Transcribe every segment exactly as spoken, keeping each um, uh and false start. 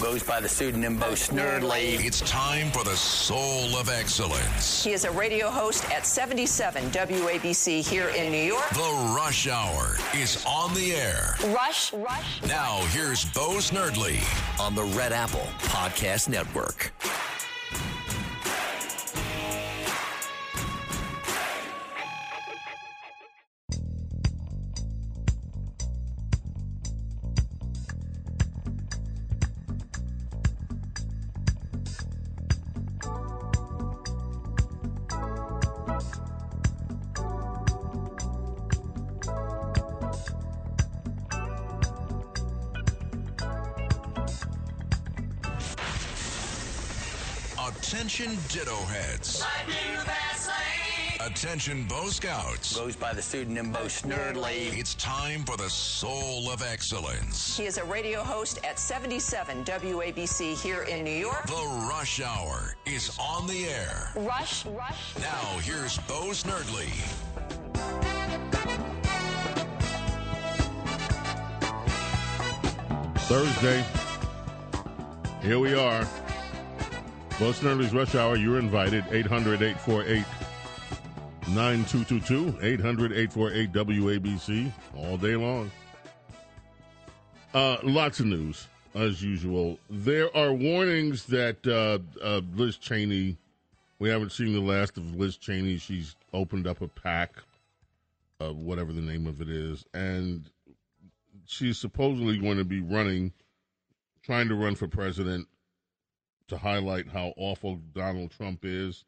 Goes by the pseudonym Bo Snerdly. It's time for the soul of excellence. He is a radio host at seventy-seven W A B C here in New York. The Rush Hour is on the air. Rush, Rush. Now here's Bo Snerdly on the Red Apple Podcast Network. Attention Ditto Heads. Attention Bo Scouts. Goes by the pseudonym Bo Snerdly. It's time for the soul of excellence. He is a radio host at seventy-seven W A B C here in New York. The Rush Hour is on the air. Rush, Rush. Now here's Bo Snerdly. Thursday. Here we are. Bo Snerdly's Rush Hour, you're invited, eight hundred, eight four eight, nine two two two, eight hundred, eight four eight, W A B C, all day long. Uh, lots of news, as usual. There are warnings that uh, uh, Liz Cheney, we haven't seen the last of Liz Cheney. She's opened up a PAC, uh, whatever the name of it is, and she's supposedly going to be running, trying to run for president, to highlight how awful Donald Trump is.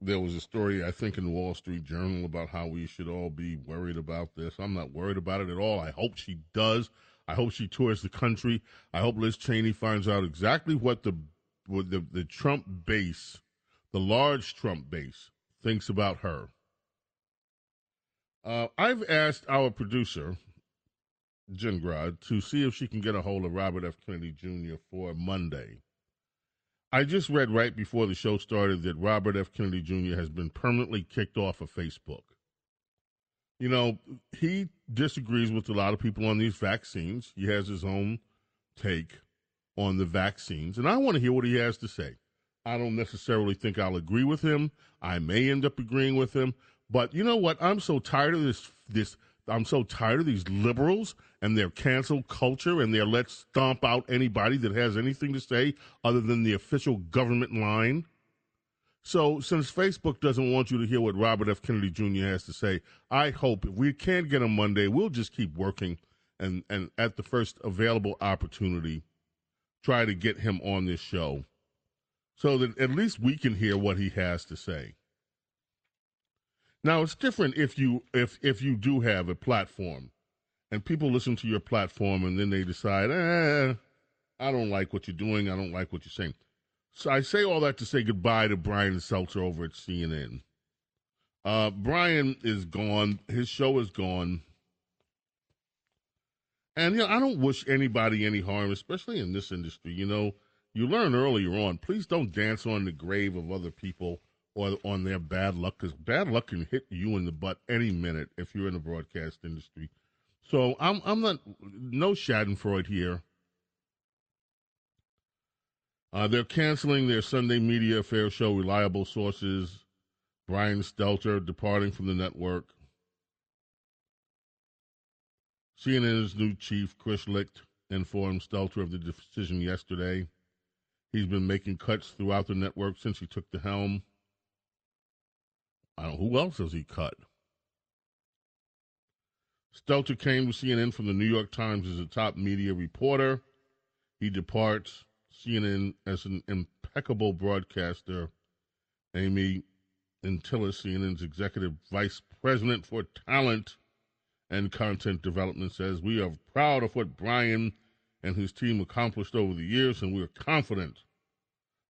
There was a story, I think, in the Wall Street Journal about how we should all be worried about this. I'm not worried about it at all. I hope she does. I hope she tours the country. I hope Liz Cheney finds out exactly what the what the, the Trump base, the large Trump base, thinks about her. Uh, I've asked our producer, Jen Grodd, to see if she can get a hold of Robert F. Kennedy Junior for Monday. I just read right before the show started that Robert F. Kennedy Junior has been permanently kicked off of Facebook. You know, he disagrees with a lot of people on these vaccines. He has his own take on the vaccines, and I want to hear what he has to say. I don't necessarily think I'll agree with him. I may end up agreeing with him, but you know what? I'm so tired of this. This I'm so tired of these liberals and their cancel culture and their let's stomp out anybody that has anything to say other than the official government line. So since Facebook doesn't want you to hear what Robert F. Kennedy Junior has to say, I hope if we can get him Monday, we'll just keep working and, and at the first available opportunity, try to get him on this show so that at least we can hear what he has to say. Now, it's different if you if if you do have a platform and people listen to your platform and then they decide, eh, I don't like what you're doing. I don't like what you're saying. So I say all that to say goodbye to Brian Stelter over at C N N. Uh, Brian is gone. His show is gone. And, you know, I don't wish anybody any harm, especially in this industry. You know, you learn earlier on, please don't dance on the grave of other people or on their bad luck, because bad luck can hit you in the butt any minute if you're in the broadcast industry. So I'm I'm not, no schadenfreude here. Uh, they're canceling their Sunday media affair show, Reliable Sources. Brian Stelter departing from the network. C N N's new chief, Chris Licht, informed Stelter of the decision yesterday. He's been making cuts throughout the network since he took the helm. I don't know, who else has he cut? Stelter came to C N N from the New York Times as a top media reporter. He departs C N N as an impeccable broadcaster. Amy Entelis, C N N's executive vice president for talent and content development, says, "We are proud of what Brian and his team accomplished over the years, and we're confident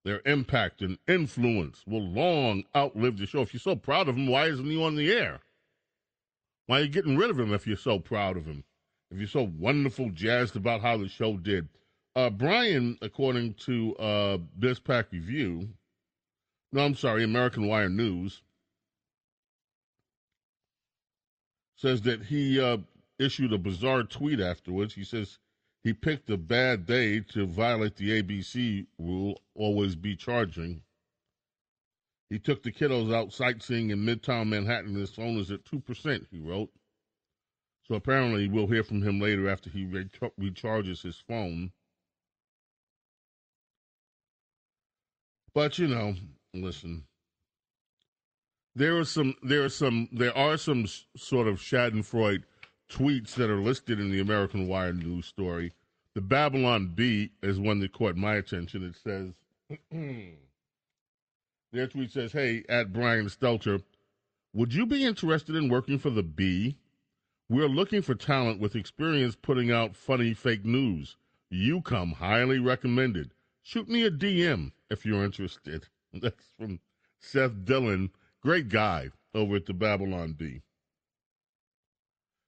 their impact and influence will long outlive the show. If you're so proud of him, why isn't he on the air? Why are you getting rid of him if you're so proud of him? If you're so wonderful jazzed about how the show did? Uh, Brian, according to uh, BizPac Review, no, I'm sorry, American Wire News, says that he uh, issued a bizarre tweet afterwards. He says he picked a bad day to violate the A B C rule, always be charging. He took the kiddos out sightseeing in Midtown Manhattan. His phone is at two percent, he wrote. So apparently we'll hear from him later after he re- recharges his phone. But, you know, listen, there are some, there are some, there are some sort of schadenfreude tweets that are listed in the American Wire News story. The Babylon Bee is one that caught my attention. It says, their tweet says, hey, at Brian Stelter, would you be interested in working for the Bee? We're looking for talent with experience putting out funny fake news. You come highly recommended. Shoot me a D M if you're interested. That's from Seth Dillon, great guy over at the Babylon Bee.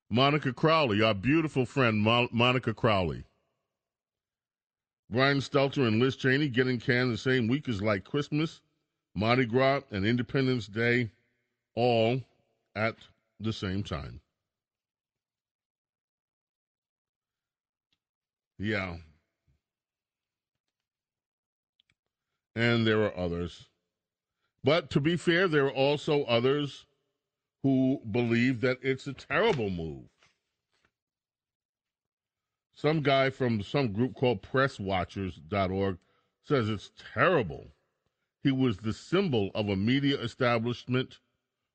Monica Crowley, our beautiful friend Mo- Monica Crowley. Brian Stelter and Liz Cheney getting canned the same week is like Christmas, Mardi Gras, and Independence Day, all at the same time. Yeah. And there are others. But to be fair, there are also others who believe that it's a terrible move. Some guy from some group called press watchers dot org says it's terrible. He was the symbol of a media establishment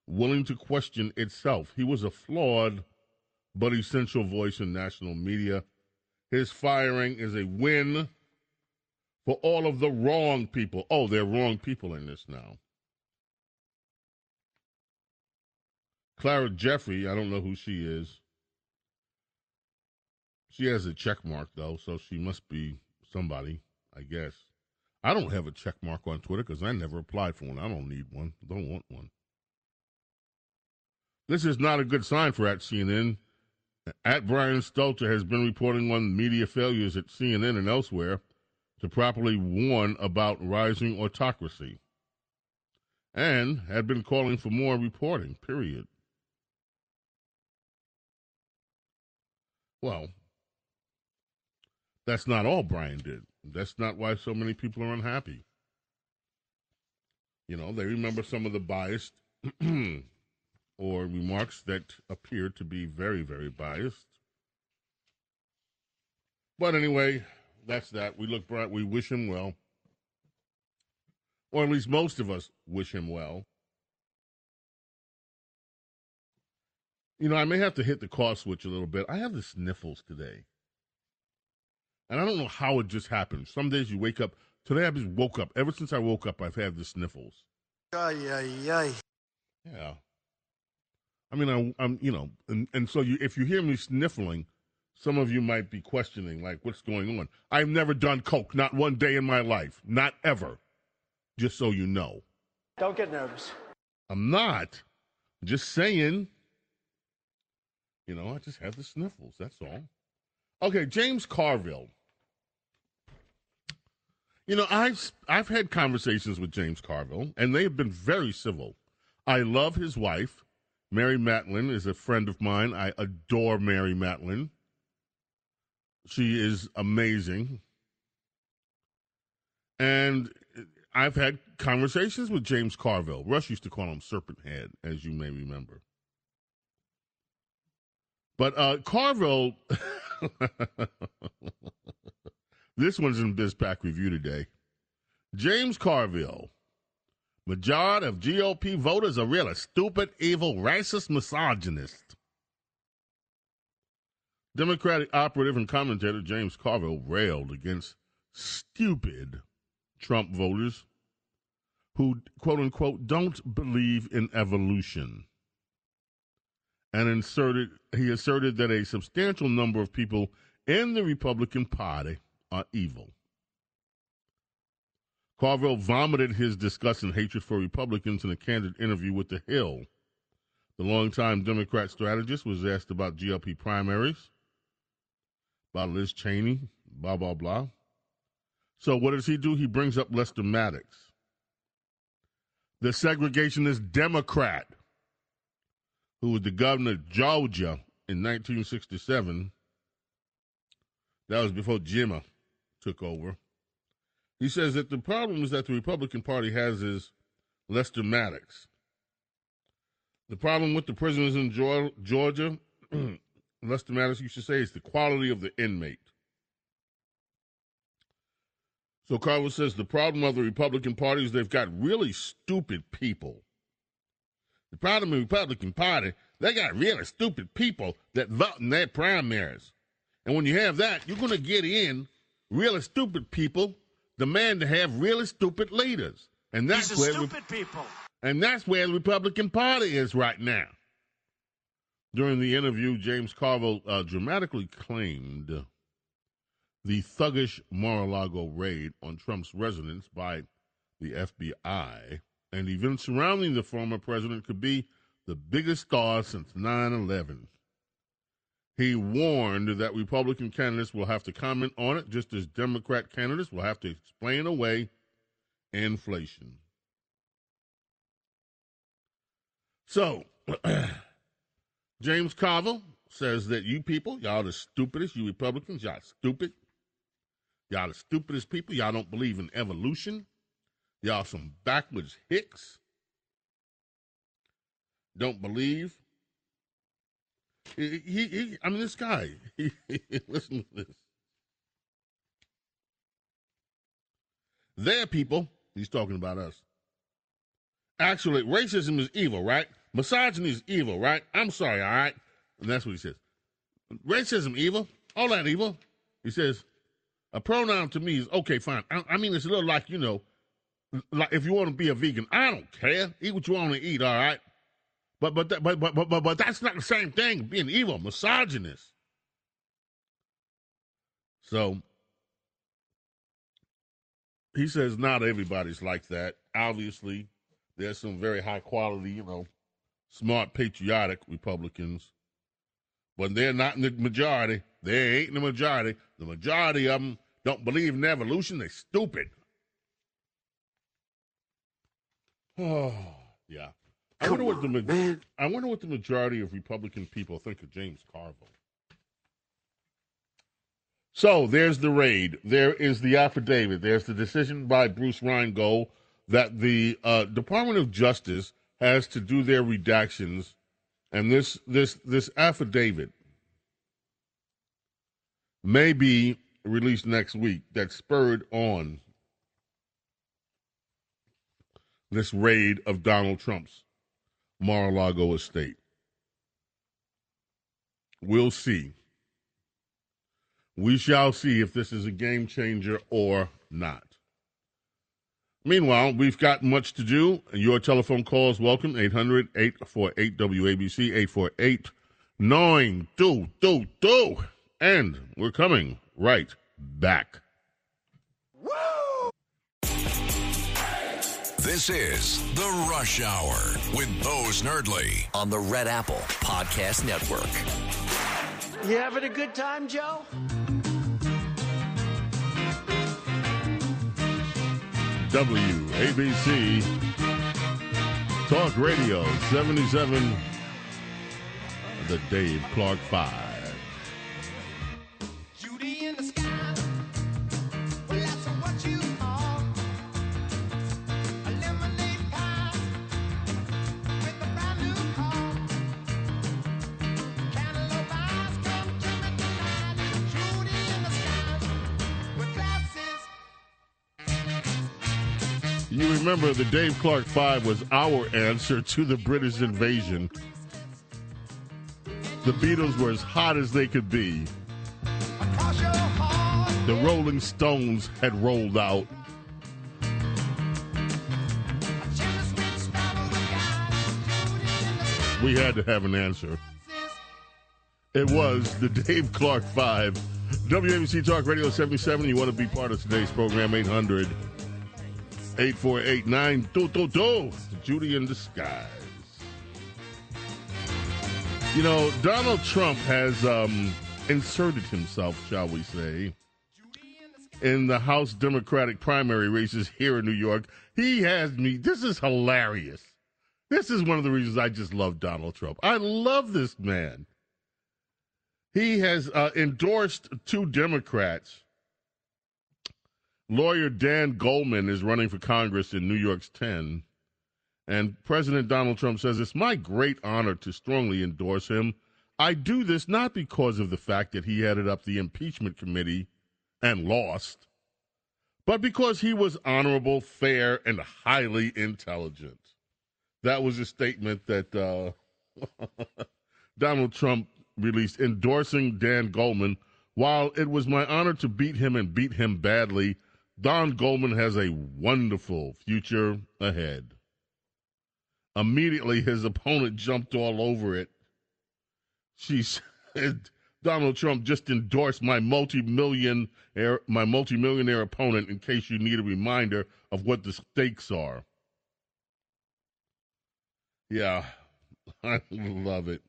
willing to question itself. He was a flawed but essential voice in national media. His firing is a win for all of the wrong people. Oh, there are wrong people in this now. Clara Jeffrey, I don't know who she is. She has a check mark, though, so she must be somebody, I guess. I don't have a check mark on Twitter because I never applied for one. I don't need one. I don't want one. This is not a good sign for at C N N. At Brian Stelter has been reporting on media failures at C N N and elsewhere to properly warn about rising autocracy and had been calling for more reporting, period. Well, that's not all Brian did. That's not why so many people are unhappy. You know, they remember some of the biased or remarks that appear to be very, very biased. But anyway, that's that. We look bright. We wish him well. Or at least most of us wish him well. You know, I may have to hit the call switch a little bit. I have the sniffles today. And I don't know how it just happens. Some days you wake up. Today I just woke up. Ever since I woke up, I've had the sniffles. Ay, ay, ay. Yeah. I mean, I, I'm, you know, and, and so you, if you hear me sniffling, some of you might be questioning, like, what's going on? I've never done coke, not one day in my life, not ever, just so you know. Don't get nervous. I'm not. I'm just saying, you know, I just have the sniffles, that's all. Okay, James Carville. You know, I've, I've had conversations with James Carville, and they have been very civil. I love his wife. Mary Matlin is a friend of mine. I adore Mary Matlin. She is amazing. And I've had conversations with James Carville. Rush used to call him Serpent Head, as you may remember. But uh, Carville, this one's in BizPac Review today. James Carville. Majority of G O P voters are really stupid, evil, racist, misogynist. Democratic operative and commentator James Carville railed against stupid Trump voters who, quote unquote, don't believe in evolution. And inserted, he asserted that a substantial number of people and the Republican Party are evil. Carville vomited his disgust and hatred for Republicans in a candid interview with The Hill. The longtime Democrat strategist was asked about G O P primaries, about Liz Cheney, blah, blah, blah. So what does he do? He brings up Lester Maddox, the segregationist Democrat who was the governor of Georgia in nineteen sixty-seven. That was before Jimmer took over. He says that the problems that the Republican Party has is Lester Maddox. The problem with the prisoners in Georgia, Lester Maddox used to say, is the quality of the inmate. So Carville says the problem of the Republican Party is they've got really stupid people. The problem of the Republican Party, they got really stupid people that vote in their primaries. And when you have that, you're going to get in really stupid people demand to have really stupid leaders. And that's These are where stupid we- people. And that's where the Republican Party is right now. During the interview, James Carville uh, dramatically claimed the thuggish Mar-a-Lago raid on Trump's residence by the F B I and events surrounding the former president could be the biggest star since nine eleven. He warned that Republican candidates will have to comment on it, just as Democrat candidates will have to explain away inflation. So, James Carville says that you people, y'all the stupidest, you Republicans, y'all stupid. Y'all the stupidest people. Y'all don't believe in evolution. Y'all some backwards hicks. Don't believe. He, he, he I mean, this guy, he, he, listen to this. Their people, he's talking about us. Actually, racism is evil, right? Misogyny is evil, right? I'm sorry, all right? And that's what he says. Racism, evil, all that evil. He says, a pronoun to me is, okay, fine. I, I mean, it's a little like, you know, like if you want to be a vegan, I don't care. Eat what you want to eat, all right? But but, that, but but but but but that's not the same thing, being evil, misogynist. So he says not everybody's like that. Obviously, there's some very high quality, you know, smart, patriotic Republicans. But they're not in the majority. They ain't in the majority. The majority of them don't believe in evolution. They're stupid. Oh, yeah. I wonder, what the, I wonder what the majority of Republican people think of James Carville. So there's the raid. There is the affidavit. There's the decision by Bruce Rheingold that the uh, Department of Justice has to do their redactions. And this this this affidavit may be released next week that spurred on this raid of Donald Trump's Mar-a-Lago estate. We'll see. We shall see if this is a game changer or not. Meanwhile, we've got much to do. Your telephone calls welcome, eight hundred, eight four eight, W A B C, eight four eight, nine two two two. And we're coming right back. Woo! This is The Rush Hour with Bo Snerdly on the Red Apple Podcast Network. You having a good time, Joe? W A B C Talk Radio seventy-seven, the Dave Clark Five. You remember the Dave Clark Five was our answer to the British invasion. The Beatles were as hot as they could be. The Rolling Stones had rolled out. We had to have an answer. It was the Dave Clark Five W A B C Talk Radio seventy-seven. You want to be part of today's program, eight hundred, eight four eight, nine two two two. Judy in Disguise. You know, Donald Trump has um, inserted himself, shall we say, in the House Democratic primary races here in New York. He has me. This is hilarious. This is one of the reasons I just love Donald Trump. I love this man. He has uh, endorsed two Democrats. Lawyer Dan Goldman is running for Congress in New York's tenth. And President Donald Trump says, it's my great honor to strongly endorse him. I do this not because of the fact that he headed up the impeachment committee and lost, but because he was honorable, fair, and highly intelligent. That was a statement that uh, Donald Trump released, endorsing Dan Goldman. While it was my honor to beat him and beat him badly, Don Goldman has a wonderful future ahead. Immediately, his opponent jumped all over it. She said, Donald Trump just endorsed my multi-millionaire, my multi-millionaire opponent, in case you need a reminder of what the stakes are. Yeah, I love it.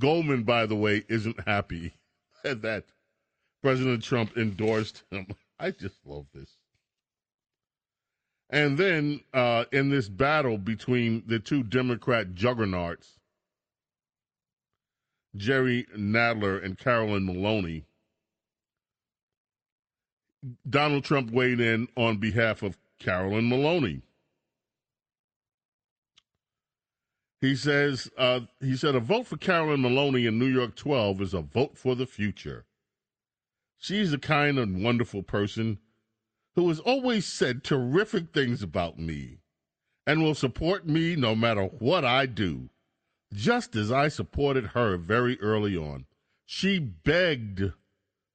Goldman, by the way, isn't happy that President Trump endorsed him. I just love this. And then uh, in this battle between the two Democrat juggernauts, Jerry Nadler and Carolyn Maloney, Donald Trump weighed in on behalf of Carolyn Maloney. He says, uh, he said, a vote for Carolyn Maloney in New York twelve is a vote for the future. She's a kind and wonderful person who has always said terrific things about me and will support me no matter what I do, just as I supported her very early on. She begged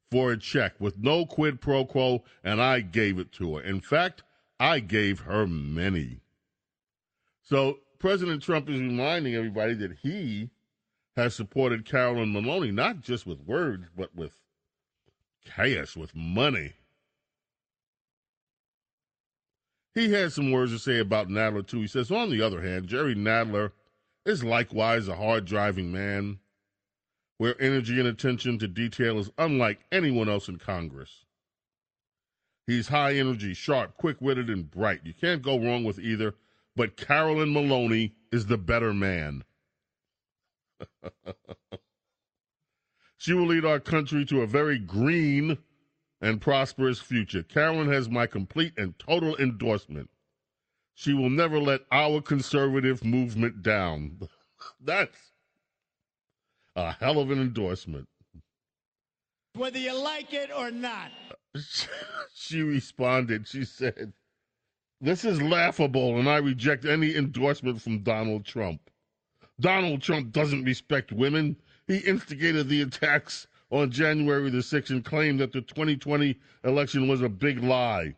for a check with no quid pro quo, and I gave it to her. In fact, I gave her many. So President Trump is reminding everybody that he has supported Carolyn Maloney, not just with words, but with cash, with money. He had some words to say about Nadler, too. He says, on the other hand, Jerry Nadler is likewise a hard-driving man where energy and attention to detail is unlike anyone else in Congress. He's high-energy, sharp, quick-witted, and bright. You can't go wrong with either, but Carolyn Maloney is the better man. She will lead our country to a very green and prosperous future. Carolyn has my complete and total endorsement. She will never let our conservative movement down. That's a hell of an endorsement. Whether you like it or not. She responded. She said, this is laughable, and I reject any endorsement from Donald Trump. Donald Trump doesn't respect women. He instigated the attacks on January the sixth and claimed that the twenty twenty election was a big lie.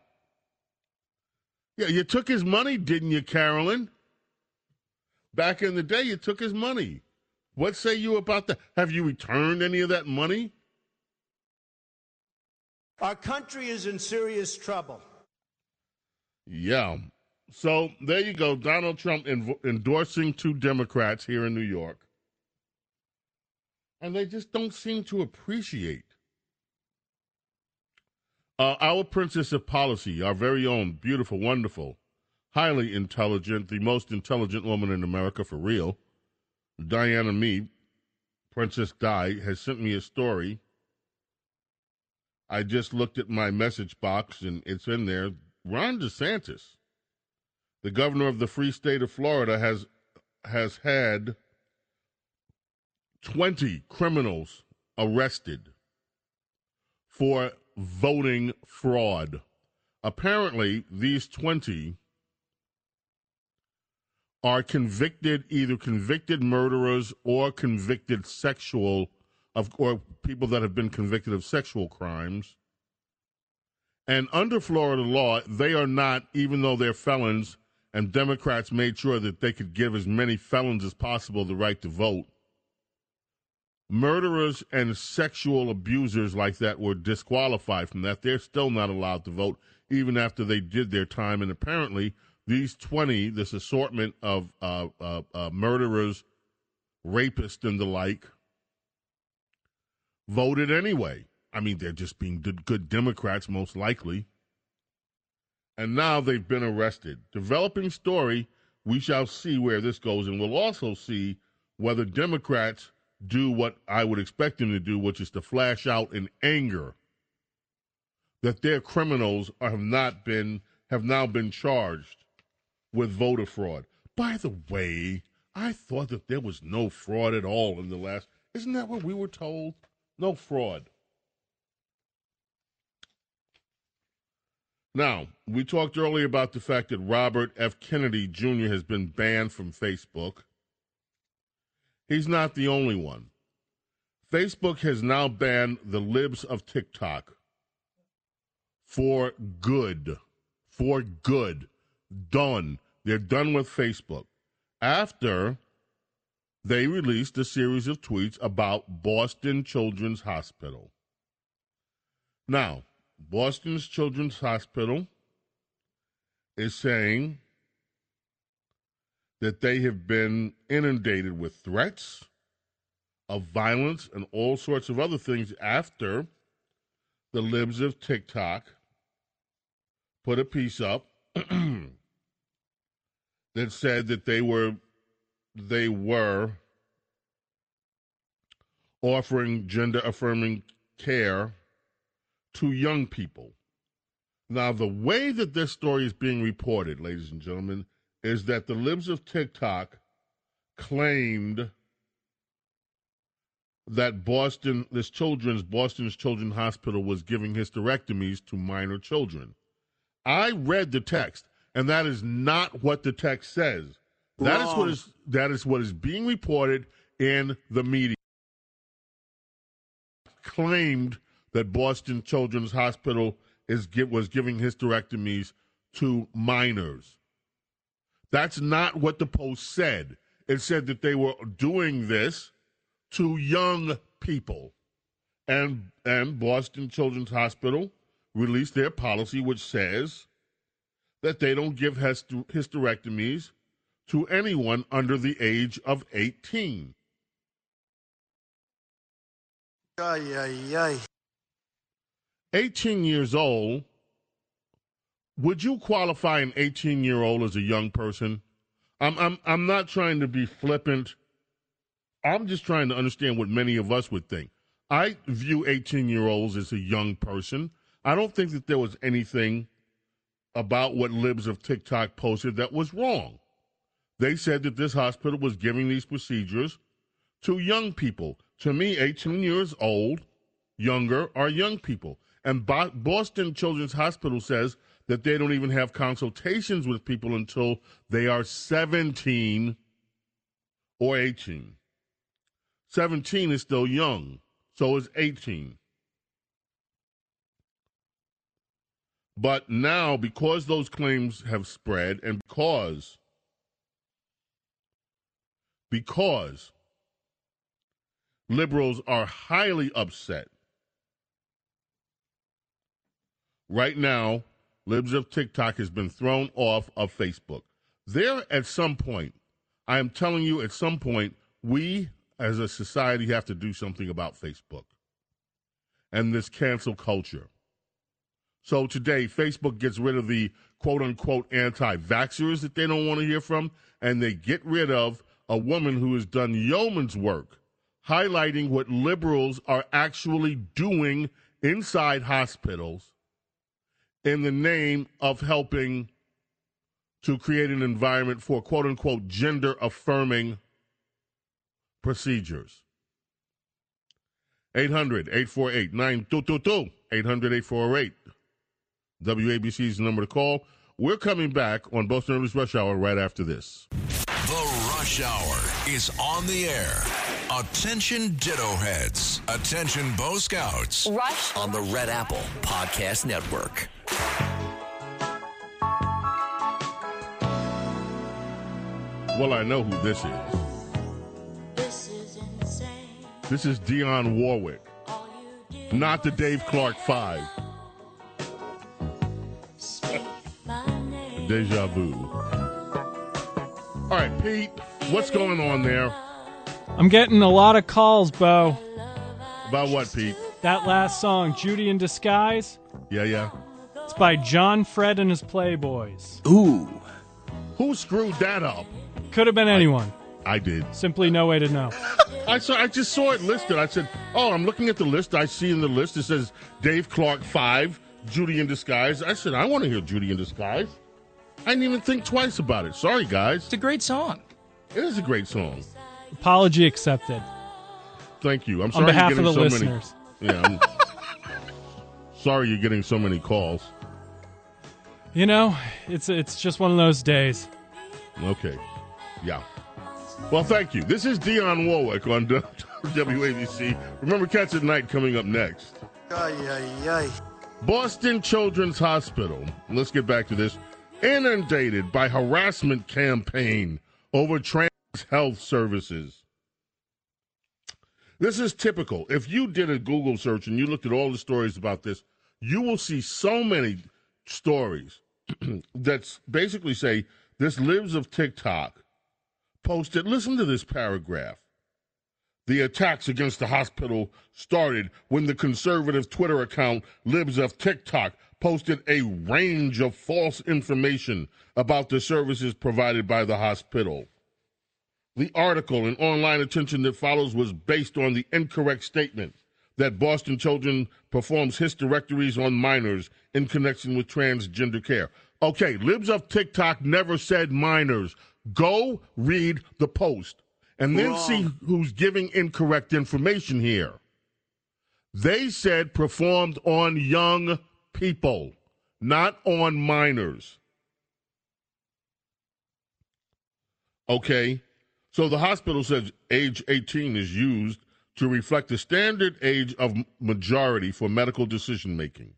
Yeah, you took his money, didn't you, Carolyn? Back in the day, you took his money. What say you about that? Have you returned any of that money? Our country is in serious trouble. Yeah. So there you go. Donald Trump env- endorsing two Democrats here in New York. And they just don't seem to appreciate. Uh, our princess of policy, our very own, beautiful, wonderful, highly intelligent, the most intelligent woman in America for real, Diana Mead, Princess Di, has sent me a story. I just looked at my message box, and it's in there. Ron DeSantis, the governor of the free state of Florida, has has had twenty criminals arrested for voting fraud. Apparently, these twenty are convicted, either convicted murderers or convicted sexual, of, or people that have been convicted of sexual crimes. And under Florida law, they are not, even though they're felons, and Democrats made sure that they could give as many felons as possible the right to vote. murderers and sexual abusers like that were disqualified from that. They're still not allowed to vote, even after they did their time. And apparently, these twenty, this assortment of uh, uh, uh, murderers, rapists, and the like, voted anyway. I mean, they're just being good Democrats, most likely. And now they've been arrested. Developing story, we shall see where this goes, and we'll also see whether Democrats do what I would expect them to do, which is to flash out in anger that their criminals are, have not been, have now been charged with voter fraud. By the way, I thought that there was no fraud at all in the last, isn't that what we were told? No fraud. Now, we talked earlier about the fact that Robert F. Kennedy Junior has been banned from Facebook. He's not the only one. Facebook has now banned the Libs of TikTok for good. For good. Done. They're done with Facebook. After they released a series of tweets about Boston Children's Hospital. Now, Boston's Children's Hospital is saying that they have been inundated with threats of violence and all sorts of other things after the Libs of TikTok put a piece up that said that they were they were offering gender-affirming care to young people. Now, the way that this story is being reported, ladies and gentlemen, is that the Libs of TikTok claimed that Boston, this children's, Boston's Children's Hospital was giving hysterectomies to minor children. I read the text, and that is not what the text says. That Wrong. is what is that is what is being reported in the media. Claimed that Boston Children's Hospital is was giving hysterectomies to minors. That's not what the Post said. It said that they were doing this to young people. And, and Boston Children's Hospital released their policy, which says that they don't give hyster- hysterectomies to anyone under the age of eighteen. Ay, ay, ay. eighteen years old, would you qualify an eighteen-year-old as a young person? I'm, I'm, I'm not trying to be flippant. I'm just trying to understand what many of us would think. I view eighteen-year-olds as a young person. I don't think that there was anything about what Libs of TikTok posted that was wrong. They said that this hospital was giving these procedures to young people. To me, eighteen years old, younger, are young people. And Bo- Boston Children's Hospital says that they don't even have consultations with people until they are seventeen or eighteen. seventeen is still young, so is eighteen. But now, because those claims have spread, and because, because liberals are highly upset right now, Libs of TikTok has been thrown off of Facebook. There, at some point, I am telling you, at some point, we as a society have to do something about Facebook and this cancel culture. So today, Facebook gets rid of the quote-unquote anti-vaxxers that they don't want to hear from, and they get rid of a woman who has done yeoman's work highlighting what liberals are actually doing inside hospitals in the name of helping to create an environment for quote-unquote gender-affirming procedures. eight hundred, eight four eight, nine two two two, eight hundred, eight four eight. W A B C is the number to call. We're coming back on Boston Urban's Rush Hour right after this. The Rush Hour is on the air. Attention Ditto Heads. Attention Bo Scouts. Rush on the Red Apple Podcast Network. Well, I know who this is. This is insane. This is Dionne Warwick, not the Dave Clark Five. Deja vu. All right, Pete, what's going on there? I'm getting a lot of calls, Bo. About what, Pete? That last song, Judy in Disguise. Yeah, yeah. It's by John Fred and his Playboys. Ooh. Who screwed that up? Could have been anyone. I, I did. Simply no way to know. I saw. I just saw it listed. I said, oh, I'm looking at the list. I see in the list it says Dave Clark Five, Judy in Disguise. I said, I want to hear Judy in Disguise. I didn't even think twice about it. Sorry, guys. It's a great song. It is a great song. Apology accepted. Thank you. I'm sorry on behalf you're getting of the so listeners. Many. Yeah. I'm sorry you're getting so many calls. You know, it's it's just one of those days. Okay. Yeah. Well, thank you. This is Dionne Warwick on W A B C. Remember, Cats at Night coming up next. Ay, ay, ay. Boston Children's Hospital. Let's get back to this. Inundated by harassment campaign over trans health services. This is typical. If you did a Google search and you looked at all the stories about this, you will see so many stories that basically say this Libs of TikTok posted, listen to this paragraph. The attacks against the hospital started when the conservative Twitter account Libs of TikTok posted a range of false information about the services provided by the hospital. The article and online attention that follows was based on the incorrect statement that Boston Children performs hysterectomies on minors in connection with transgender care. Okay, Libs of TikTok never said minors. Go read the post and then Wrong. see who's giving incorrect information here. They said performed on young people, not on minors. Okay, so the hospital says age eighteen is used to reflect the standard age of majority for medical decision-making.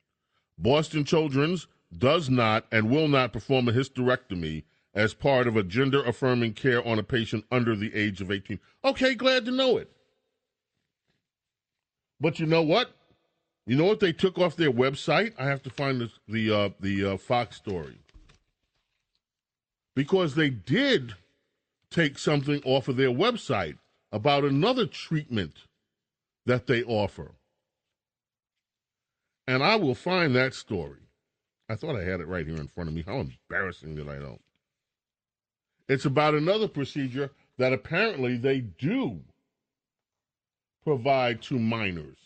Boston Children's does not and will not perform a hysterectomy as part of a gender-affirming care on a patient under the age of eighteen. Okay, glad to know it. But you know what? You know what they took off their website? I have to find the the, uh, the uh, Fox story. Because they did take something off of their website about another treatment that they offer. And I will find that story. I thought I had it right here in front of me. How embarrassing that I don't. It's about another procedure that apparently they do provide to minors.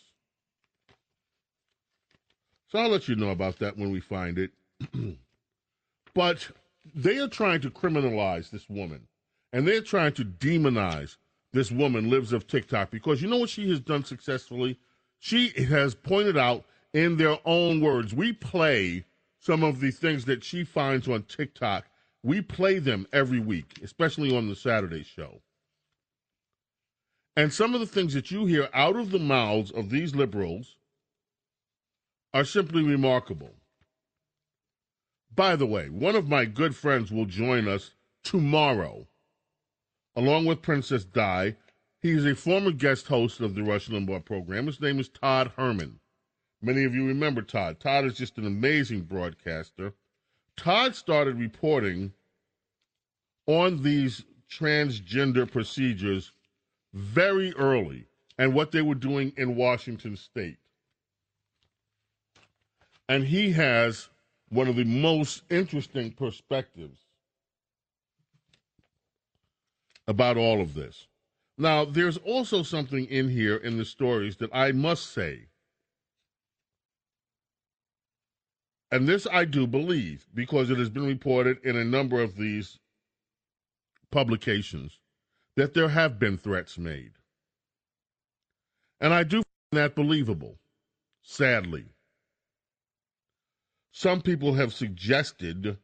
So I'll let you know about that when we find it. But they are trying to criminalize this woman. And they're trying to demonize this woman, Libs of TikTok, because you know what she has done successfully? She has pointed out in their own words. We play some of the things that she finds on TikTok. We play them every week, especially on the Saturday show. And some of the things that you hear out of the mouths of these liberals are simply remarkable. By the way, one of my good friends will join us tomorrow, along with Princess Di. He is a former guest host of the Rush Limbaugh program. His name is Todd Herman. Many of you remember Todd. Todd is just an amazing broadcaster. Todd started reporting on these transgender procedures very early and what they were doing in Washington State. And he has one of the most interesting perspectives about all of this. Now, there's also something in here in the stories that I must say, and this I do believe because it has been reported in a number of these publications that there have been threats made. And I do find that believable, sadly. Some people have suggested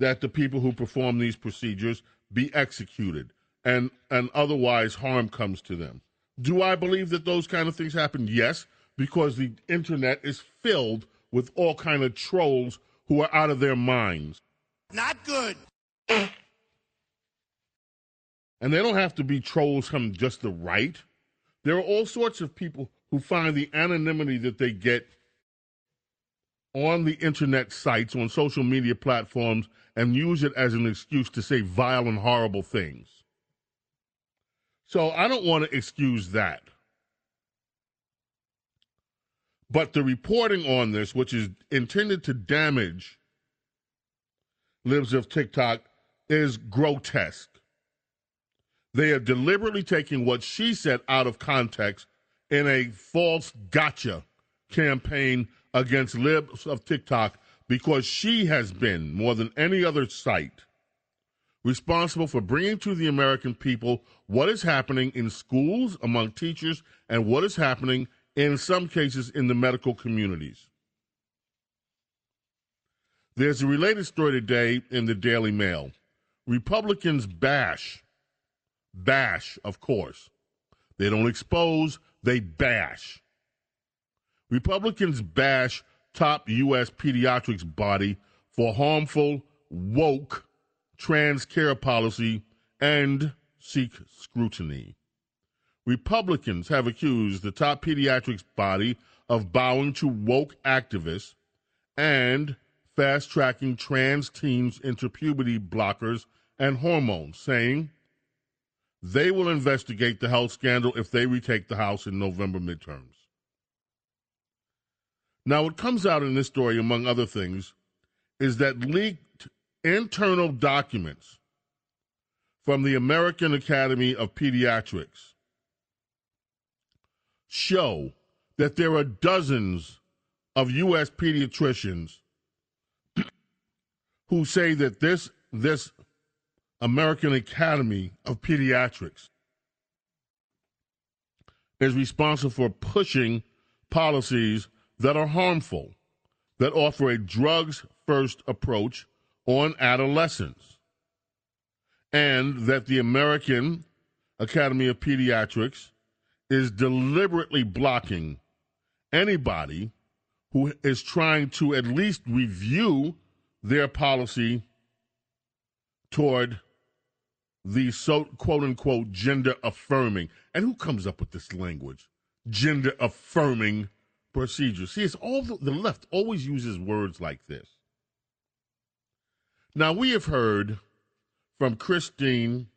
that the people who perform these procedures be executed and, and otherwise harm comes to them. Do I believe that those kind of things happen? Yes, because the internet is filled with all kind of trolls who are out of their minds. Not good. And they don't have to be trolls from just the right. There are all sorts of people who find the anonymity that they get on the internet sites, on social media platforms, and use it as an excuse to say vile and horrible things. So I don't want to excuse that. But the reporting on this, which is intended to damage Libs of TikTok, is grotesque. They are deliberately taking what she said out of context in a false gotcha campaign against Libs of TikTok, because she has been, more than any other site, responsible for bringing to the American people what is happening in schools, among teachers, and what is happening, in some cases, in the medical communities. There's a related story today in the Daily Mail. Republicans bash, bash, of course. They don't expose, they bash. Republicans bash top U S pediatrics body for harmful, woke, trans care policy and seek scrutiny. Republicans have accused the top pediatrics body of bowing to woke activists and fast-tracking trans teens into puberty blockers and hormones, saying they will investigate the health scandal if they retake the House in November midterms. Now, what comes out in this story, among other things, is that leaked internal documents from the American Academy of Pediatrics show that there are dozens of U S pediatricians who say that this, this American Academy of Pediatrics is responsible for pushing policies that are harmful, that offer a drugs-first approach on adolescents, and that the American Academy of Pediatrics is deliberately blocking anybody who is trying to at least review their policy toward the so, quote-unquote gender-affirming. And who comes up with this language? Gender-affirming procedures. See, it's all the, the left always uses words like this. Now, we have heard from Christine,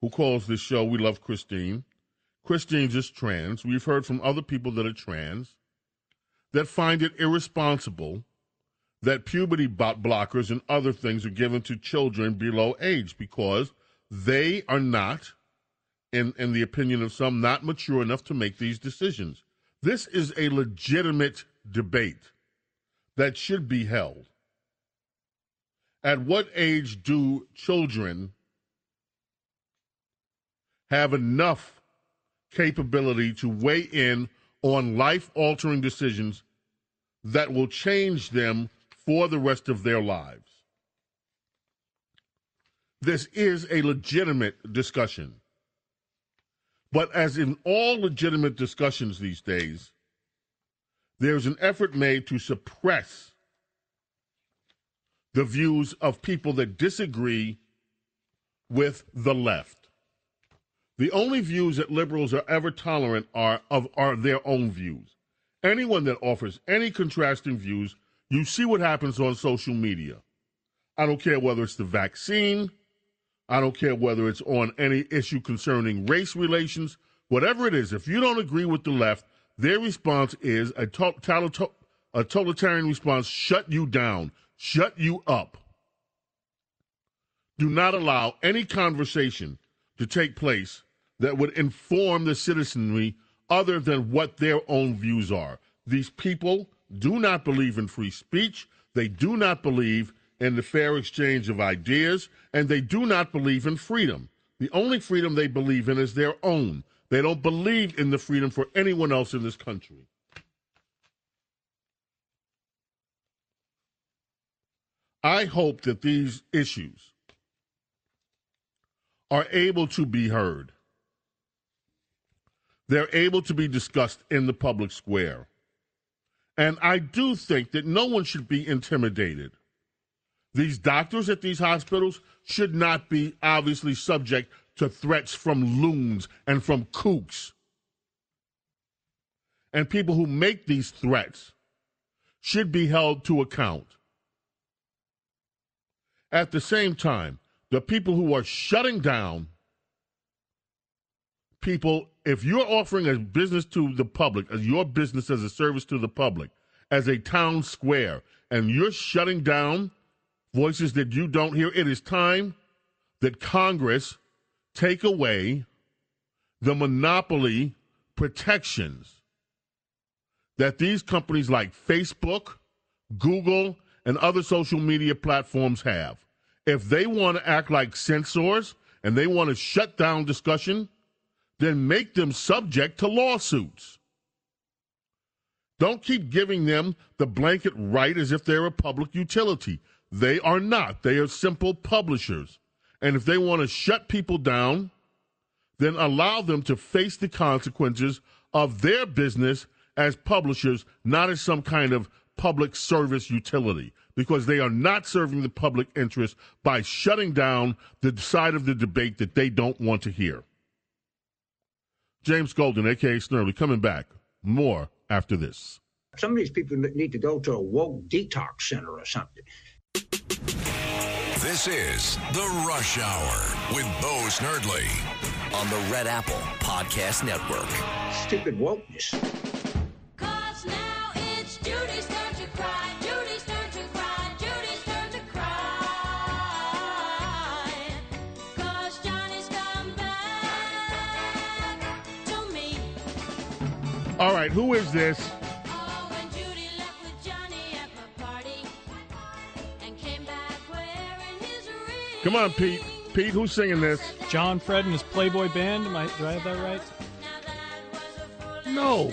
who calls this show, we love Christine. Christine's just trans. We've heard from other people that are trans that find it irresponsible that puberty blockers and other things are given to children below age because they are not, in, in the opinion of some, not mature enough to make these decisions. This is a legitimate debate that should be held. At what age do children have enough capability to weigh in on life-altering decisions that will change them for the rest of their lives? This is a legitimate discussion. But as in all legitimate discussions these days, there's an effort made to suppress the views of people that disagree with the left. The only views that liberals are ever tolerant are of are their own views. Anyone that offers any contrasting views, you see what happens on social media. I don't care whether it's the vaccine, I don't care whether it's on any issue concerning race relations, whatever it is. If you don't agree with the left, their response is a, to- to- a totalitarian response, shut you down, shut you up. Do not allow any conversation to take place that would inform the citizenry other than what their own views are. These people do not believe in free speech. They do not believe and the fair exchange of ideas, and they do not believe in freedom. The only freedom they believe in is their own. They don't believe in the freedom for anyone else in this country. I hope that these issues are able to be heard. They're able to be discussed in the public square. And I do think that no one should be intimidated. These doctors at these hospitals should not be obviously subject to threats from loons and from kooks and people who make these threats should be held to account. At the same time, the people who are shutting down people, if you're offering a business to the public, as your business as a service to the public, as a town square, and you're shutting down voices that you don't hear, it is time that Congress take away the monopoly protections that these companies like Facebook, Google, and other social media platforms have. If they want to act like censors and they want to shut down discussion, then make them subject to lawsuits. Don't keep giving them the blanket right as if they're a public utility. They are not. They are simple publishers. And if they want to shut people down, then allow them to face the consequences of their business as publishers, not as some kind of public service utility, because they are not serving the public interest by shutting down the side of the debate that they don't want to hear. James Golden, a k a. Snerdly, coming back. More after this. Some of these people need to go to a woke detox center or something. This is The Rush Hour with Bo Snerdly on the Red Apple Podcast Network. Stupid wokeness. Cause now it's Judy's turn to cry. Judy's turn to cry. Judy's turn to cry. Cause Johnny's come back to me. All right, who is this? Come on, Pete. Pete, who's singing this? John Fred and his Playboy Band. Am I, do I have that right? No.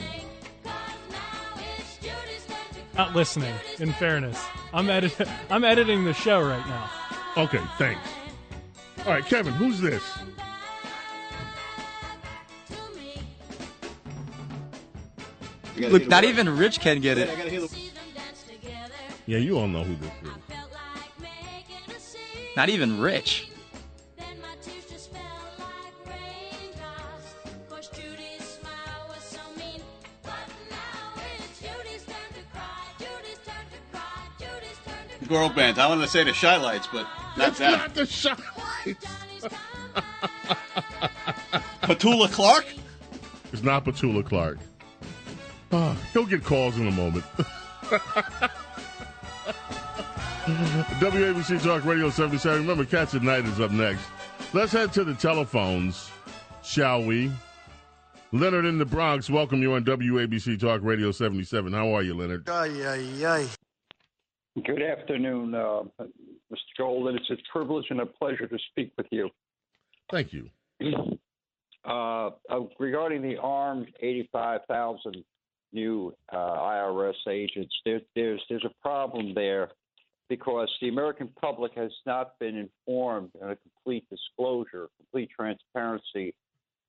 Not listening, in fairness. I'm, edit- I'm editing the show right now. Okay, thanks. All right, Kevin, who's this? Look, not word. Even Rich can get it. Yeah, you all know who this is. Not even Rich. Girl band. I wanted to say the Shy Lights, but not it's that. Not the Shy Lights. Petula Clark? It's not Petula Clark. Oh, he'll get calls in a moment. W A B C Talk Radio seventy-seven. Remember, Cats at Night is up next. Let's head to the telephones, shall we? Leonard in the Bronx, welcome you on W A B C Talk Radio seventy-seven. How are you, Leonard? Ay, ay, ay. Good afternoon, uh, Mister Golden. It's a privilege and a pleasure to speak with you. Thank you. Uh, regarding the armed eighty-five thousand new uh, I R S agents, there, there's there's a problem there, because the American public has not been informed in a complete disclosure, complete transparency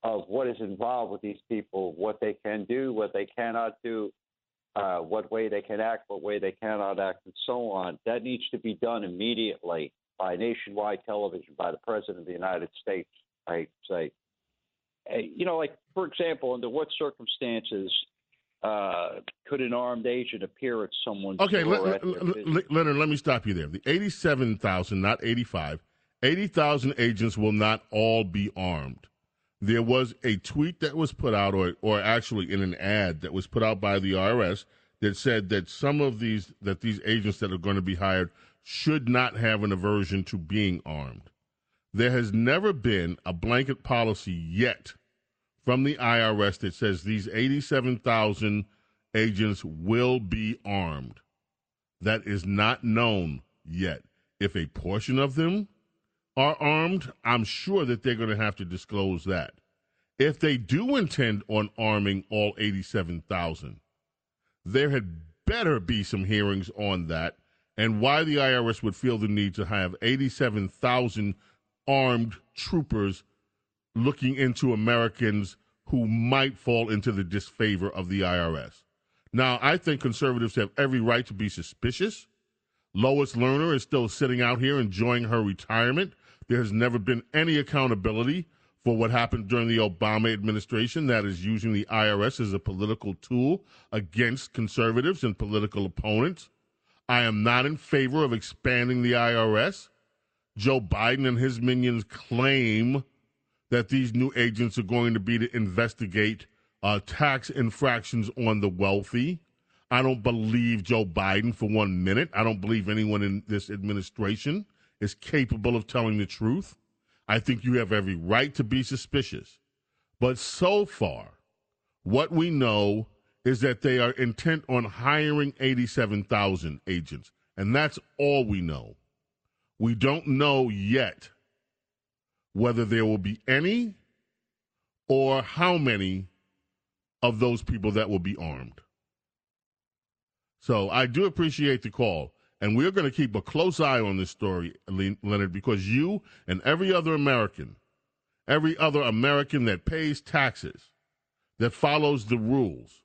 of what is involved with these people, what they can do, what they cannot do, uh, what way they can act, what way they cannot act, and so on. That needs to be done immediately by nationwide television, by the President of the United States, I say. You know, like, for example, under what circumstances Uh, could an armed agent appear at someone's okay, door? Okay, Le- Le- Le- Leonard, let me stop you there. The eighty-seven thousand, not eighty-five, eighty thousand agents will not all be armed. There was a tweet that was put out, or or actually in an ad that was put out by the I R S that said that some of these, that these agents that are going to be hired should not have an aversion to being armed. There has never been a blanket policy yet from the I R S that says these eighty-seven thousand agents will be armed. That is not known yet. If a portion of them are armed, I'm sure that they're going to have to disclose that. If they do intend on arming all eighty-seven thousand, there had better be some hearings on that and why the I R S would feel the need to have eighty-seven thousand armed troopers looking into Americans who might fall into the disfavor of the I R S. Now, I think conservatives have every right to be suspicious. Lois Lerner is still sitting out here enjoying her retirement. There has never been any accountability for what happened during the Obama administration, that is using the I R S as a political tool against conservatives and political opponents. I am not in favor of expanding the I R S. Joe Biden and his minions claim that these new agents are going to be to investigate uh, tax infractions on the wealthy. I don't believe Joe Biden for one minute. I don't believe anyone in this administration is capable of telling the truth. I think you have every right to be suspicious. But so far, what we know is that they are intent on hiring eighty-seven thousand agents, and that's all we know. We don't know yet whether there will be any or how many of those people that will be armed. So I do appreciate the call, and we're going to keep a close eye on this story, Leonard, because you and every other American, every other American that pays taxes, that follows the rules,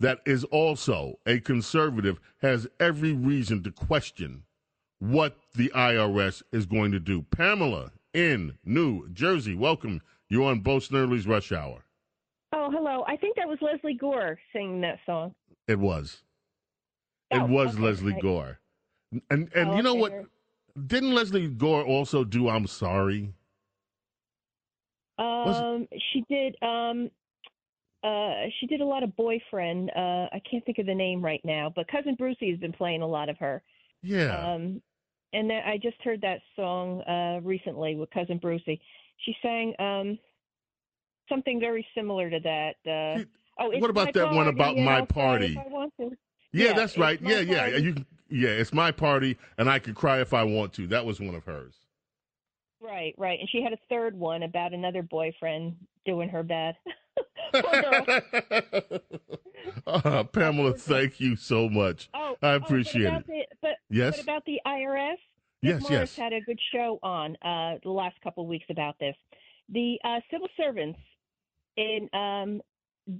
that is also a conservative, has every reason to question what the I R S is going to do. Pamela in New Jersey, welcome. You're on Bo Snerdly's Rush Hour. Oh, hello. I think that was Lesley Gore singing that song. It was. It oh, was okay, Leslie right. Gore. And and oh, you know okay. what? Didn't Leslie Gore also do I'm Sorry? Um, she did um uh she did a lot of Boyfriend. Uh I can't think of the name right now, but Cousin Brucie has been playing a lot of her. Yeah. Um and that, I just heard that song uh recently with Cousin Brucie. She sang um something very similar to that. Uh, she, oh, what about that party, one about you know, my party? Yeah, yeah, that's right. Yeah, yeah. You, yeah, it's my party, and I could cry if I want to. That was one of hers. Right, right. And she had a third one about another boyfriend doing her bad. uh, Pamela, thank you so much. Oh, I appreciate oh, but it. The, but, yes? But about the I R S? Yes, Morris yes. had a good show on uh, the last couple of weeks about this. The uh, civil servants in um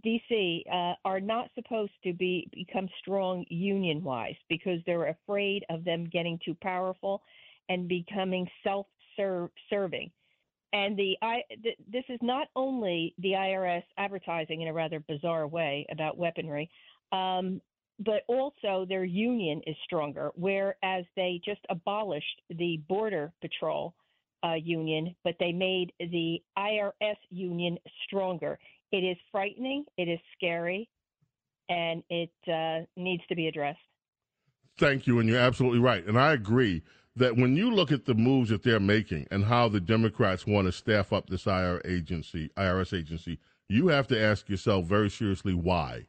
D C uh, are not supposed to be become strong union-wise because they're afraid of them getting too powerful and becoming self-serving. And the I th- this is not only the I R S advertising in a rather bizarre way about weaponry, um, but also their union is stronger, whereas they just abolished the Border Patrol uh, union, but they made the I R S union stronger. It is frightening, it is scary, and it uh, needs to be addressed. Thank you, and you're absolutely right. And I agree that when you look at the moves that they're making and how the Democrats want to staff up this I R agency, I R S agency, you have to ask yourself very seriously why.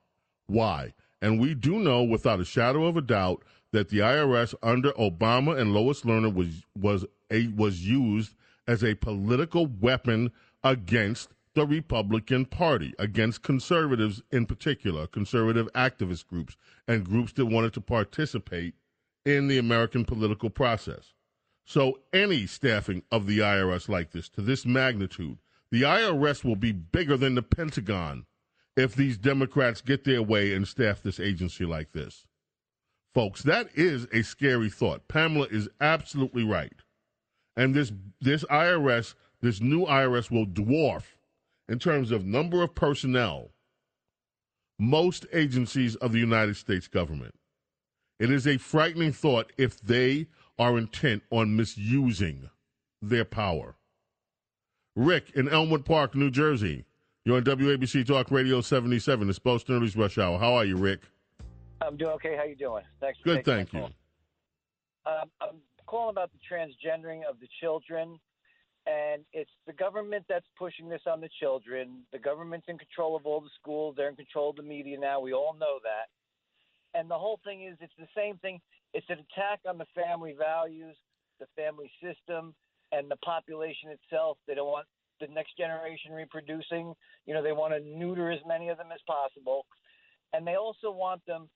Why? And we do know without a shadow of a doubt that the I R S under Obama and Lois Lerner was was a, was used as a political weapon against the Republican Party, against conservatives in particular, conservative activist groups and groups that wanted to participate in the American political process. So any staffing of the I R S like this, to this magnitude, the I R S will be bigger than the Pentagon if these Democrats get their way and staff this agency like this. Folks, that is a scary thought. Pamela is absolutely right. And this this I R S, this new I R S will dwarf, in terms of number of personnel, most agencies of the United States government. It is a frightening thought if they are intent on misusing their power. Rick in Elmwood Park, New Jersey. You're on W A B C Talk Radio seventy-seven. It's Bo Snerdly's Rush Hour. How are you, Rick? I'm doing okay. How you doing? Thanks for Good, thank you. Uh, I'm calling about the transgendering of the children. And it's the government that's pushing this on the children. The government's in control of all the schools. They're in control of the media now. We all know that. And the whole thing is it's the same thing. It's an attack on the family values, the family system, and the population itself. They don't want the next generation reproducing. You know, they want to neuter as many of them as possible. And they also want them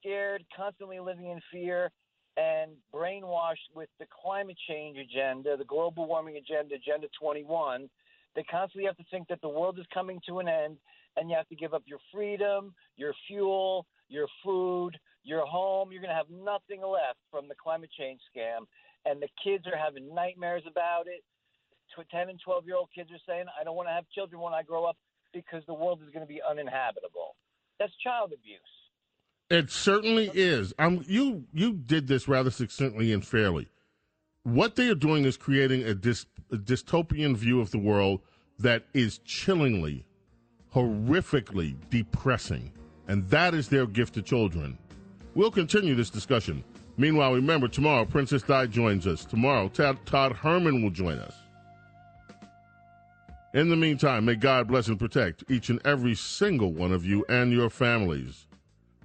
scared, constantly living in fear, and brainwashed with the climate change agenda, the global warming agenda, Agenda twenty-one. They constantly have to think that the world is coming to an end, and you have to give up your freedom, your fuel, your food, your home. You're going to have nothing left from the climate change scam, and the kids are having nightmares about it. ten and twelve-year-old kids are saying, I don't want to have children when I grow up because the world is going to be uninhabitable. That's child abuse. It certainly is. I'm, you you did this rather succinctly and fairly. What they are doing is creating a, dis, a dystopian view of the world that is chillingly, horrifically depressing. And that is their gift to children. We'll continue this discussion. Meanwhile, remember, tomorrow, Princess Di joins us. Tomorrow, Todd, Todd Herman will join us. In the meantime, may God bless and protect each and every single one of you and your families.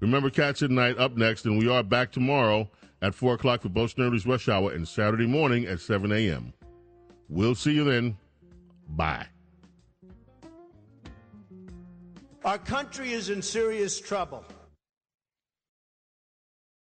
Remember, Cats at Night up next, and we are back tomorrow at four o'clock for Bo Snerdly's Rush Hour and Saturday morning at seven a.m. We'll see you then. Bye. Our country is in serious trouble.